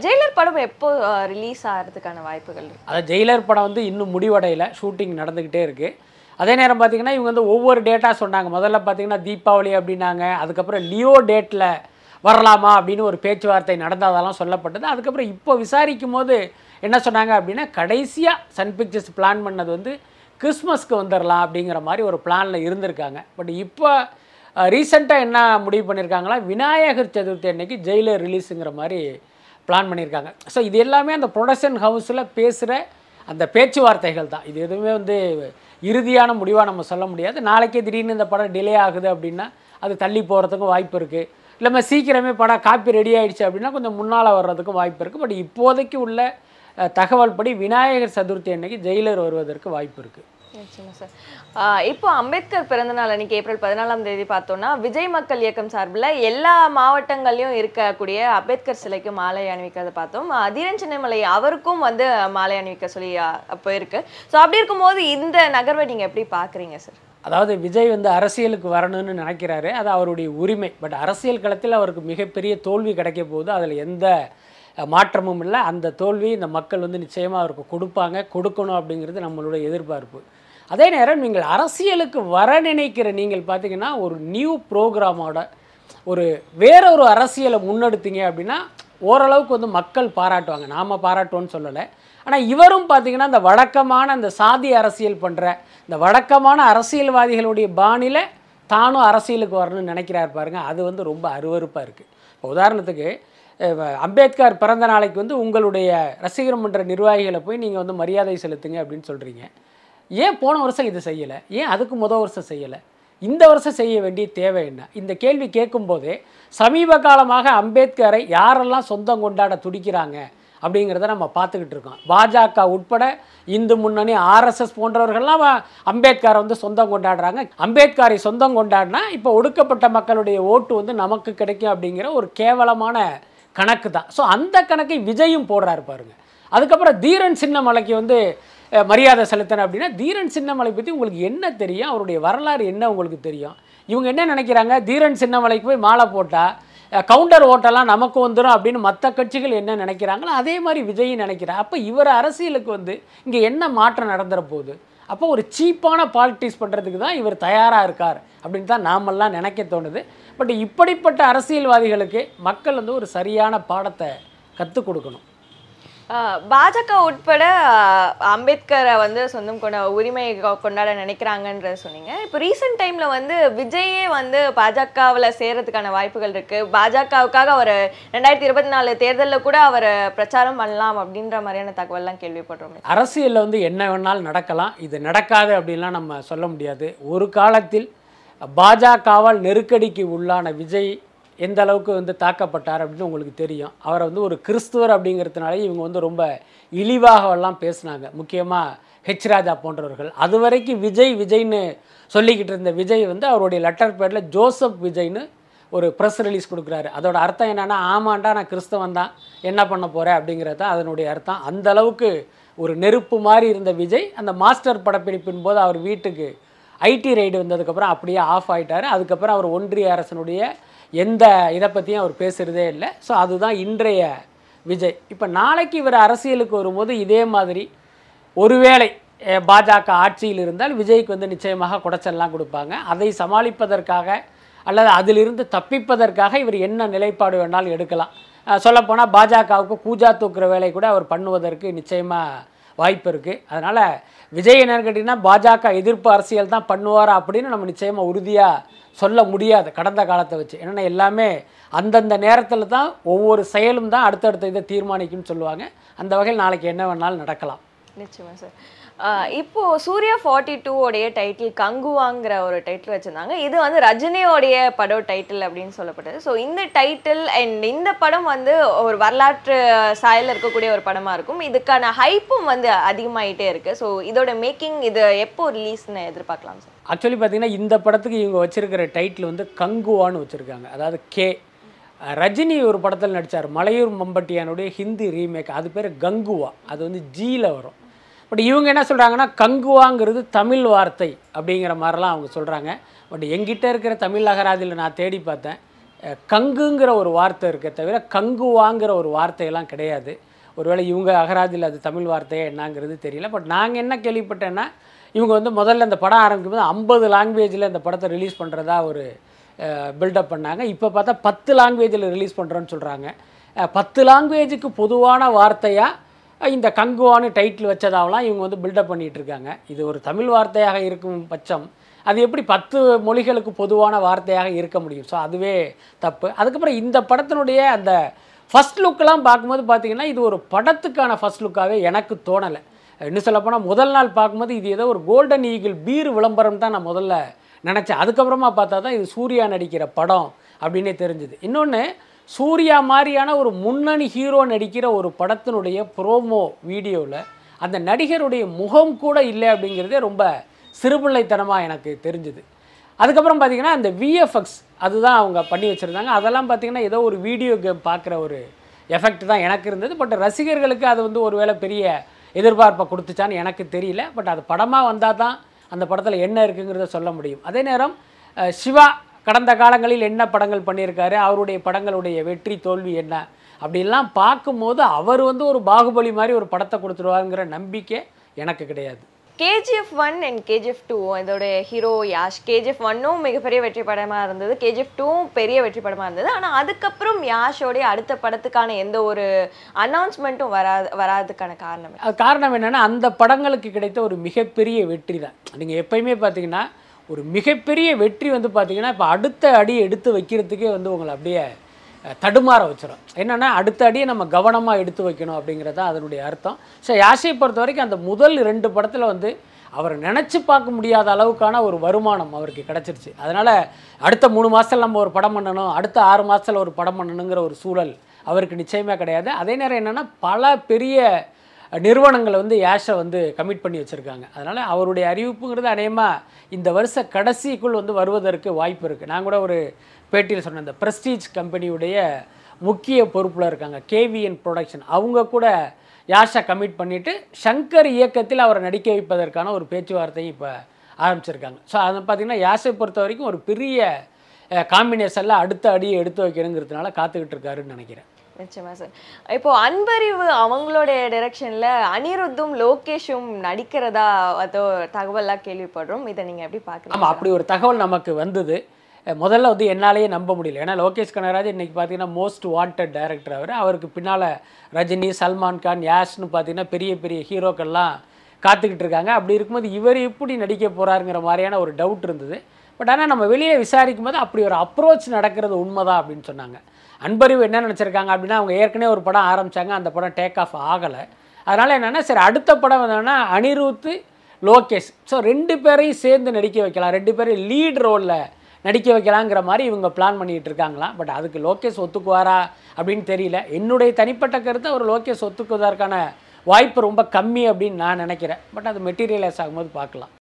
ஜெயிலர் படம் எப்போ ரிலீஸ் ஆகிறதுக்கான வாய்ப்புகள்? அதாவது ஜெயிலர் படம் வந்து இன்னும் முடிவடையில், ஷூட்டிங் நடந்துக்கிட்டே இருக்குது. அதே நேரம் பார்த்திங்கன்னா இவங்க வந்து ஒவ்வொரு டேட்டாக சொன்னாங்க. முதல்ல பார்த்திங்கன்னா தீபாவளி அப்படின்னாங்க, அதுக்கப்புறம் லியோ டேட்டில் வரலாமா அப்படின்னு ஒரு பேச்சுவார்த்தை நடந்ததெல்லாம் சொல்லப்பட்டது. அதுக்கப்புறம் இப்போ விசாரிக்கும் போது என்ன சொன்னாங்க அப்படின்னா கடைசியாக சன் பிக்சர்ஸ் பிளான் பண்ணது வந்து கிறிஸ்மஸ்க்கு வந்துடலாம் அப்படிங்கிற மாதிரி ஒரு பிளானில் இருந்திருக்காங்க. பட் இப்போ ரீசெண்டாக என்ன முடிவு பண்ணியிருக்காங்களா, விநாயகர் சதுர்த்தி அன்னைக்கு ஜெயிலர் ரிலீஸுங்கிற மாதிரி பிளான் பண்ணியிருக்காங்க. ஸோ இது எல்லாமே அந்த ப்ரொடக்ஷன் ஹவுஸில் பேசுகிற அந்த பேச்சுவார்த்தைகள் தான். இது எதுவுமே வந்து இறுதியான முடிவாக நம்ம சொல்ல முடியாது. நாளைக்கே திடீர்னு இந்த படம் டிலே ஆகுது அப்படின்னா அது தள்ளி போகிறதுக்கும் வாய்ப்பு இருக்குது. இல்லைம்மா சீக்கிரமே படம் காப்பி ரெடி ஆகிடுச்சு அப்படின்னா கொஞ்சம் முன்னால் வர்றதுக்கும் வாய்ப்பு இருக்குது. பட் இப்போதைக்கு உள்ள தகவல் படி விநாயகர் சதுர்த்தி அன்னைக்கு ஜெயிலர் வருவதற்கு வாய்ப்பு இருக்குது. நிச்சயமா சார். இப்போ அம்பேத்கர் பிறந்தநாள் அன்னைக்கு ஏப்ரல் பதினாலாம் தேதி பார்த்தோன்னா விஜய் மக்கள் இயக்கம் சார்பில் எல்லா மாவட்டங்கள்லையும் இருக்கக்கூடிய அம்பேத்கர் சிலைக்கு மாலை அணிவிக்கிறத பார்த்தோம். தீரன் சின்னமலை அவருக்கும் வந்து மாலை அணிவிக்க சொல்லி போயிருக்கு. ஸோ அப்படி இருக்கும்போது இந்த நகர்வை நீங்கள் எப்படி பார்க்குறீங்க சார்? அதாவது விஜய் வந்து அரசியலுக்கு வரணும்னு நினைக்கிறாரு, அது அவருடைய உரிமை. பட் அரசியல் களத்தில் அவருக்கு மிகப்பெரிய தோல்வி கிடைக்க போகுது, அதில் எந்த மாற்றமும் இல்லை. அந்த தோல்வி இந்த மக்கள் வந்து நிச்சயமாக அவருக்கு கொடுப்பாங்க, கொடுக்கணும் அப்படிங்கிறது நம்மளுடைய எதிர்பார்ப்பு. அதே நேரம் நீங்கள் அரசியலுக்கு வர நினைக்கிற நீங்கள் பார்த்திங்கன்னா ஒரு நியூ ப்ரோக்ராமோட ஒரு வேற ஒரு அரசியலை முன்னெடுத்தீங்க அப்படின்னா ஓரளவுக்கு வந்து மக்கள் பாராட்டுவாங்க. நாம் பாராட்டுவோன்னு சொல்லலை. ஆனால் இவரும் பார்த்திங்கன்னா இந்த வழக்கமான அந்த சாதி அரசியல் பண்ணுற இந்த வழக்கமான அரசியல்வாதிகளுடைய பாணியில் தானும் அரசியலுக்கு வரணும்னு நினைக்கிறார் பாருங்கள், அது வந்து ரொம்ப அருவருப்பாக இருக்குது. இப்போ உதாரணத்துக்கு அம்பேத்கர் பிறந்த நாளைக்கு வந்து உங்களுடைய ரசிகர் மன்ற நிர்வாகிகளை போய் நீங்கள் வந்து மரியாதை செலுத்துங்க அப்படின்னு சொல்கிறீங்க. ஏன் போன வருஷம் இது செய்யலை, ஏன் அதுக்கு முதல் வருஷம் செய்யலை, இந்த வருஷம் செய்ய வேண்டிய தேவை என்ன? இந்த கேள்வி கேட்கும்போதே சமீப காலமாக அம்பேத்கரை யாரெல்லாம் சொந்தம் கொண்டாட துடிக்கிறாங்க அப்படிங்கிறத நம்ம பார்த்துக்கிட்டு இருக்கோம். பாஜக உட்பட இந்து முன்னணி, ஆர்எஸ்எஸ் போன்றவர்கள்லாம் அம்பேத்கரை வந்து சொந்தம் கொண்டாடுறாங்க. அம்பேத்கரை சொந்தம் கொண்டாடினா இப்போ ஒடுக்கப்பட்ட மக்களுடைய ஓட்டு வந்து நமக்கு கிடைக்கும் அப்படிங்கிற ஒரு கேவலமான கணக்கு தான். ஸோ அந்த கணக்கை விஜயும் போடுறாரு பாருங்கள். அதுக்கப்புறம் தீரன் சின்னமலைக்கு வந்து மரியாதை செலுத்தினேன் அப்படின்னா தீரன் சின்னமலை பற்றி உங்களுக்கு என்ன தெரியும், அவருடைய வரலாறு என்ன உங்களுக்கு தெரியும்? இவங்க என்ன நினைக்கிறாங்க, தீரன் சின்னமலைக்கு போய் மாலை போட்டால் கவுண்டர் ஓட்டெல்லாம் நமக்கு வந்துடும் அப்படின்னு மற்ற கட்சிகள் என்ன நினைக்கிறாங்களோ அதே மாதிரி விஜயும் நினைக்கிறார். அப்போ இவர் அரசியலுக்கு வந்து இங்கே என்ன மாற்றம் நடந்துற போகுது? அப்போ ஒரு சீப்பான பாலிட்டிக்ஸ் பண்ணுறதுக்கு தான் இவர் தயாராக இருக்கார் அப்படின்னு தான் நாமெல்லாம் நினைக்க தோணுது. பட் இப்படிப்பட்ட அரசியல்வாதிகளுக்கு மக்கள் வந்து ஒரு சரியான பாடத்தை கற்றுக் கொடுக்கணும். பாஜக உட்பட அம்பேத்கரை வந்து சொந்தம் கொண்ட உரிமை கொண்டாட நினைக்கிறாங்கன்ற சொன்னீங்க. இப்போ ரீசெண்ட் டைமில் வந்து விஜயே வந்து பாஜகவில் சேரத்துக்கான வாய்ப்புகள் இருக்குது. பாஜகவுக்காக அவர் ரெண்டாயிரத்தி இருபத்தி நாலு தேர்தலில் கூட அவர் பிரச்சாரம் பண்ணலாம் அப்படின்ற மாதிரியான தகவல்லாம் கேள்விப்படுறோம். அரசியலில் வந்து என்ன வேணாலும் நடக்கலாம், இது நடக்காது அப்படின்லாம் நம்ம சொல்ல முடியாது. ஒரு காலத்தில் பாஜகவால் நெருக்கடிக்கு உள்ளான விஜய் எந்த அளவுக்கு வந்து தாக்கப்பட்டார் அப்படின்னு உங்களுக்கு தெரியும். அவரை வந்து ஒரு கிறிஸ்துவர் அப்படிங்கிறதுனாலே இவங்க வந்து ரொம்ப இழிவாகவெல்லாம் பேசினாங்க, முக்கியமாக ஹெச் ராஜா போன்றவர்கள். அது வரைக்கும் விஜய் விஜய்னு சொல்லிக்கிட்டு இருந்த விஜய் வந்து அவருடைய லெட்டர் பேரில் ஜோசப் விஜய்னு ஒரு ப்ரெஸ் ரிலீஸ் கொடுக்குறாரு. அதோட அர்த்தம் என்னென்னா, ஆமாண்டா நான் கிறிஸ்தவன் தான், என்ன பண்ண போகிறேன் அப்படிங்கிறது தான் அதனுடைய அர்த்தம். அந்தளவுக்கு ஒரு நெருப்பு மாதிரி இருந்த விஜய் அந்த மாஸ்டர் படப்பிடிப்பின் போது அவர் வீட்டுக்கு ஐடி ரைடு வந்ததுக்கப்புறம் அப்படியே ஆஃப் ஆகிட்டார். அதுக்கப்புறம் அவர் ஒன்றிய அரசனுடைய எந்த இதை பற்றியும் அவர் பேசுகிறதே இல்லை. ஸோ அதுதான் இன்றைய விஜய். இப்போ நாளைக்கு இவர் அரசியலுக்கு வரும்போது இதே மாதிரி ஒருவேளை பாஜக ஆட்சியில் இருந்தால் விஜய்க்கு வந்து நிச்சயமாக குடைச்சல்லாம் கொடுப்பாங்க. அதை சமாளிப்பதற்காக அல்லது அதிலிருந்து தப்பிப்பதற்காக இவர் என்ன நிலைப்பாடு வேணாலும் எடுக்கலாம். சொல்லப்போனால் பாஜகவுக்கு கூஜா தூக்குற வேலை கூட அவர் பண்ணுவதற்கு நிச்சயமாக வாய்ப்பு இருக்குது. அதனால் விஜய் என்னன்னு கேட்டிங்கன்னா, பாஜக எதிர்ப்பு அரசியல் தான் பண்ணுவாரா அப்படின்னு நம்ம நிச்சயமாக உறுதியாக சொல்ல முடியாது கடந்த காலத்தை வச்சு. என்னென்னா எல்லாமே அந்தந்த நேரத்தில் தான் ஒவ்வொரு செயலும் தான் அடுத்தடுத்த இதை தீர்மானிக்கும்னு சொல்லுவாங்க. அந்த வகையில் நாளைக்கு என்ன வேணாலும் நடக்கலாம். நிச்சயமாக சார். இப்போது சூர்யா ஃபார்ட்டி டூ உடைய டைட்டில் கங்குவாங்கிற ஒரு டைட்டில் வச்சுருந்தாங்க. இது வந்து ரஜினியோடைய படம் டைட்டில் அப்படின்னு சொல்லப்பட்டது. ஸோ இந்த டைட்டில் அண்ட் இந்த படம் வந்து ஒரு வரலாற்று சாயலில் இருக்கக்கூடிய ஒரு படமாக இருக்கும். இதுக்கான ஹைப்பும் வந்து அதிகமாகிட்டே இருக்குது. ஸோ இதோட மேக்கிங் இது எப்போ ரிலீஸ்ன்னு எதிர்பார்க்கலாம் சார்? ஆக்சுவலி பார்த்தீங்கன்னா இந்த படத்துக்கு இவங்க வச்சுருக்கிற டைட்டில் வந்து கங்குவான்னு வச்சுருக்காங்க. அதாவது கே ரஜினி ஒரு படத்தில் நடித்தார், மலையூர் மம்பட்டியானுடைய ஹிந்தி ரீமேக், அது பேர் கங்குவா. அது வந்து ஜியில் வரும். பட் இவங்க என்ன சொல்கிறாங்கன்னா, கங்குவாங்கிறது தமிழ் வார்த்தை அப்படிங்கிற மாதிரிலாம் அவங்க சொல்கிறாங்க. பட் எங்கிட்ட இருக்கிற தமிழ் அகராதியில் நான் தேடி பார்த்தேன், கங்குங்கிற ஒரு வார்த்தை இருக்க தவிர கங்குவாங்கிற ஒரு வார்த்தையெல்லாம் கிடையாது. ஒருவேளை இவங்க அகராதியில் அது தமிழ் வார்த்தையாக என்னங்கிறது தெரியல. பட் நாங்கள் என்ன கேள்விப்பட்டேன்னா, இவங்க வந்து முதல்ல இந்த படம் ஆரம்பிக்கும் போது ஐம்பது லாங்குவேஜில் இந்த படத்தை ரிலீஸ் பண்ணுறதா ஒரு பில்டப் பண்ணாங்க. இப்போ பார்த்தா பத்து லாங்குவேஜில் ரிலீஸ் பண்ணுறோன்னு சொல்கிறாங்க. பத்து லாங்குவேஜுக்கு பொதுவான வார்த்தையாக இந்த கங்குவான்னு டைட்டில் வச்சதாவெலாம் இவங்க வந்து பில்டப் பண்ணிகிட்ருக்காங்க. இது ஒரு தமிழ் வார்த்தையாக இருக்கும் பட்சம் அது எப்படி பத்து மொழிகளுக்கு பொதுவான வார்த்தையாக இருக்க முடியும்? ஸோ அதுவே தப்பு. அதுக்கப்புறம் இந்த படத்தினுடைய அந்த ஃபஸ்ட் லுக்கெலாம் பார்க்கும்போது பார்த்திங்கன்னா, இது ஒரு படத்துக்கான ஃபஸ்ட் லுக்காகவே எனக்கு தோணலை. இன்னும் சொல்லப்போனால் முதல் நாள் பார்க்கும்போது இது ஏதோ ஒரு கோல்டன் ஈகிள் பீர் விளம்பரம் தான் நான் முதல்ல நினச்சேன். அதுக்கப்புறமா பார்த்தா தான் இது சூர்யா நடிக்கிற படம் அப்படின்னே தெரிஞ்சுது. இன்னொன்று, சூர்யா மாதிரியான ஒரு முன்னணி ஹீரோ நடிக்கிற ஒரு படத்தினுடைய ப்ரோமோ வீடியோவில் அந்த நடிகருடைய முகம் கூட இல்லை அப்படிங்கிறதே ரொம்ப சிறுபிள்ளைத்தனமாக எனக்கு தெரிஞ்சுது. அதுக்கப்புறம் பார்த்திங்கன்னா அந்த விஎஃப்எக்ஸ் அதுதான் அவங்க பண்ணி வச்சுருந்தாங்க. அதெல்லாம் பார்த்திங்கன்னா ஏதோ ஒரு வீடியோ கேம் பார்க்குற ஒரு எஃபெக்ட் தான் எனக்கு இருந்தது. பட் ரசிகர்களுக்கு அது வந்து ஒரு வேளை பெரிய எதிர்பார்ப்பை கொடுத்துச்சான்னு எனக்கு தெரியல. பட் அது படமாக வந்தால் தான் அந்த படத்தில் என்ன இருக்குங்கிறத சொல்ல முடியும். அதே நேரம் சிவா கடந்த காலங்களில் என்ன படங்கள் பண்ணியிருக்காரு, அவருடைய படங்களுடைய வெற்றி தோல்வி என்ன அப்படின்லாம் பார்க்கும்போது அவர் வந்து ஒரு பாகுபலி மாதிரி ஒரு படத்தை கொடுத்துருவாருங்கிற நம்பிக்கை எனக்கு கிடையாது. KGF one and KGF two இதோட ஹீரோ யாஷ். கேஜிஎஃப் ஒன்னும் மிகப்பெரிய வெற்றி படமாக இருந்தது, கேஜிஎஃப் டூவும் பெரிய வெற்றி படமாக இருந்தது. ஆனால் அதுக்கப்புறம் யாஷோடைய அடுத்த படத்துக்கான எந்த ஒரு அனௌன்ஸ்மெண்ட்டும் வராது வராதுக்கான காரணம் அது காரணம் என்னென்னா, அந்த படங்களுக்கு கிடைத்த ஒரு மிகப்பெரிய வெற்றி தான். நீங்கள் எப்பயுமே பார்த்தீங்கன்னா ஒரு மிகப்பெரிய வெற்றி வந்து பார்த்திங்கன்னா இப்போ அடுத்த அடி எடுத்து வைக்கிறதுக்கே வந்து உங்களை அப்படியே தடுமாற வச்சிடும். என்னென்னா அடுத்த அடியை நம்ம கவனமாக எடுத்து வைக்கணும் அப்படிங்கிறது தான் அதனுடைய அர்த்தம். ஸோ யாஷையை பொறுத்த வரைக்கும் அந்த முதல் ரெண்டு படத்தில் வந்து அவர் நினச்சி பார்க்க முடியாத அளவுக்கான ஒரு வருமானம் அவருக்கு கிடச்சிருச்சு. அதனால் அடுத்த மூணு மாதத்தில் நம்ம ஒரு படம் பண்ணணும், அடுத்த ஆறு மாதத்தில் ஒரு படம் பண்ணணுங்கிற ஒரு சூழல் அவருக்கு நிச்சயமாக கிடையாது. அதே நேரம் என்னென்னா பல பெரிய நிறுவனங்களை வந்து யாஷை வந்து கமிட் பண்ணி வச்சுருக்காங்க. அதனால் அவருடைய அறிவிப்புங்கிறது அநேகமாக இந்த வருஷ கடைசிக்குள் வந்து வருவதற்கு வாய்ப்பு இருக்குது. நான் கூட ஒரு பேட்டியில் சொன்னேன், இந்த ப்ரெஸ்டீஜ் கம்பெனியுடைய முக்கிய பொறுப்பில் இருக்காங்க கேவிஎன் ப்ரொடக்ஷன். அவங்க கூட யாஷை கமிட் பண்ணிவிட்டு சங்கர் இயக்கத்தில் அவரை நடிக்க வைப்பதற்கான ஒரு பேச்சுவார்த்தையும் இப்போ ஆரம்பிச்சிருக்காங்க. ஸோ அதை பார்த்திங்கன்னா யாஷை பொறுத்த வரைக்கும் ஒரு பெரிய காம்பினேஷனில் அடுத்த அடியை எடுத்து வைக்கணுங்கிறதுனால காத்துக்கிட்டு இருக்காருன்னு நினைக்கிறேன். நிச்சயமா சார். இப்போ அன்பரிவு அவங்களுடைய டைரக்ஷன்ல அனிருத்தும் லோகேஷும் நடிக்கிறதா அதோ தகவலாக கேள்விப்படுறோம். இதை நீங்க எப்படி பார்க்கலாம்? ஆமா, அப்படி ஒரு தகவல் நமக்கு வந்தது. முதல்ல வந்து என்னாலேயே நம்ப முடியல. ஏன்னா லோகேஷ் கனகராஜ் இன்றைக்கி பார்த்தீங்கன்னா மோஸ்ட் வாண்டட் டைரக்டர் அவர். அவருக்கு பின்னால் ரஜினி, சல்மான் கான், யாஷ்னு பார்த்தீங்கன்னா பெரிய பெரிய ஹீரோக்கள்லாம் காத்துக்கிட்டு இருக்காங்க. அப்படி இருக்கும்போது இவர் இப்படி நடிக்க போகிறாருங்கிற மாதிரியான ஒரு டவுட் இருந்தது. பட் ஆனால் நம்ம வெளியே விசாரிக்கும் போது அப்படி ஒரு அப்ரோச் நடக்கிறது உண்மைதான் அப்படின்னு சொன்னாங்க. அன்பரிவு என்ன நினச்சிருக்காங்க அப்படின்னா, அவங்க ஏற்கனவே ஒரு படம் ஆரம்பித்தாங்க, அந்த படம் டேக் ஆஃப் ஆகலை. அதனால் என்னென்னா சரி அடுத்த படம் என்னென்னா அனிருத், லோகேஷ் ஸோ ரெண்டு பேரையும் சேர்ந்து நடிக்க வைக்கலாம், ரெண்டு பேரையும் லீட் ரோலில் நடிக்க வைக்கலாங்கிற மாதிரி இவங்க பிளான் பண்ணிகிட்டு இருக்காங்களாம். பட் அதுக்கு லோகேஷ் ஒத்துக்குவாரா அப்படின்னு தெரியல. என்னுடைய தனிப்பட்ட கருத்து அவர் லோகேஷ் ஒத்துக்குவதற்கான வாய்ப்பு ரொம்ப கம்மி அப்படின்னு நான் நினைக்கிறேன். பட் அது மெட்டீரியலைஸ் ஆகும்போது பார்க்கலாம்.